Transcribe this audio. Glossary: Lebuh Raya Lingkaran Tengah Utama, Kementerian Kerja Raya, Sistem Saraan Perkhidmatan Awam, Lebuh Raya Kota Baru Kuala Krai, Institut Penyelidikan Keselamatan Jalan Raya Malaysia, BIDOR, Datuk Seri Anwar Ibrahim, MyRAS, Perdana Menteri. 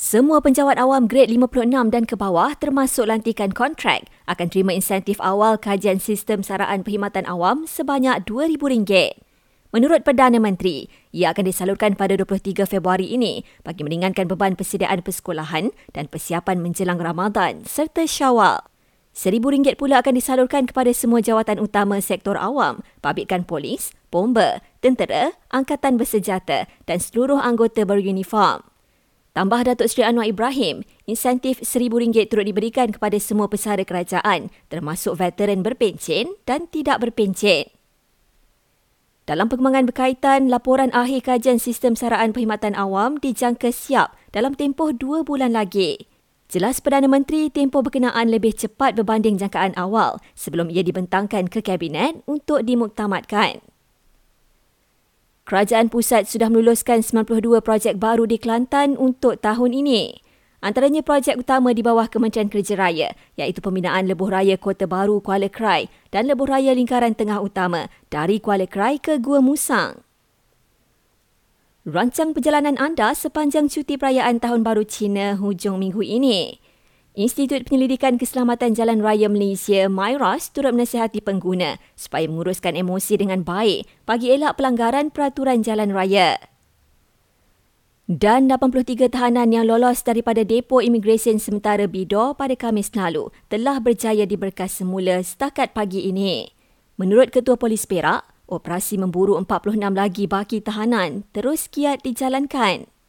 Semua penjawat awam grade 56 dan ke bawah termasuk lantikan kontrak akan terima insentif awal kajian sistem saraan perkhidmatan awam sebanyak RM2,000. Menurut Perdana Menteri, ia akan disalurkan pada 23 Februari ini bagi meringankan beban persediaan persekolahan dan persiapan menjelang Ramadan serta Syawal. RM1,000 pula akan disalurkan kepada semua jawatan utama sektor awam, babitkan polis, bomba, tentera, angkatan bersenjata dan seluruh anggota beruniform. Tambah Datuk Seri Anwar Ibrahim, insentif RM1,000 turut diberikan kepada semua pesara kerajaan termasuk veteran berpencen dan tidak berpencen. Dalam perkembangan berkaitan, laporan akhir kajian sistem saraan perkhidmatan awam dijangka siap dalam tempoh 2 bulan lagi. Jelas Perdana Menteri, tempoh berkenaan lebih cepat berbanding jangkaan awal sebelum ia dibentangkan ke Kabinet untuk dimuktamadkan. Kerajaan pusat sudah meluluskan 92 projek baru di Kelantan untuk tahun ini. Antaranya projek utama di bawah Kementerian Kerja Raya iaitu pembinaan Lebuh Raya Kota Baru Kuala Krai dan Lebuh Raya Lingkaran Tengah Utama dari Kuala Krai ke Gua Musang. Rancang perjalanan anda sepanjang cuti perayaan Tahun Baru Cina hujung minggu ini. Institut Penyelidikan Keselamatan Jalan Raya Malaysia (MyRAS) turut menasihati pengguna supaya menguruskan emosi dengan baik bagi elak pelanggaran peraturan jalan raya. Dan 83 tahanan yang lolos daripada depo imigresen sementara BIDOR pada Khamis lalu telah berjaya diberkas semula setakat pagi ini. Menurut Ketua Polis Perak, operasi memburu 46 lagi baki tahanan terus giat dijalankan.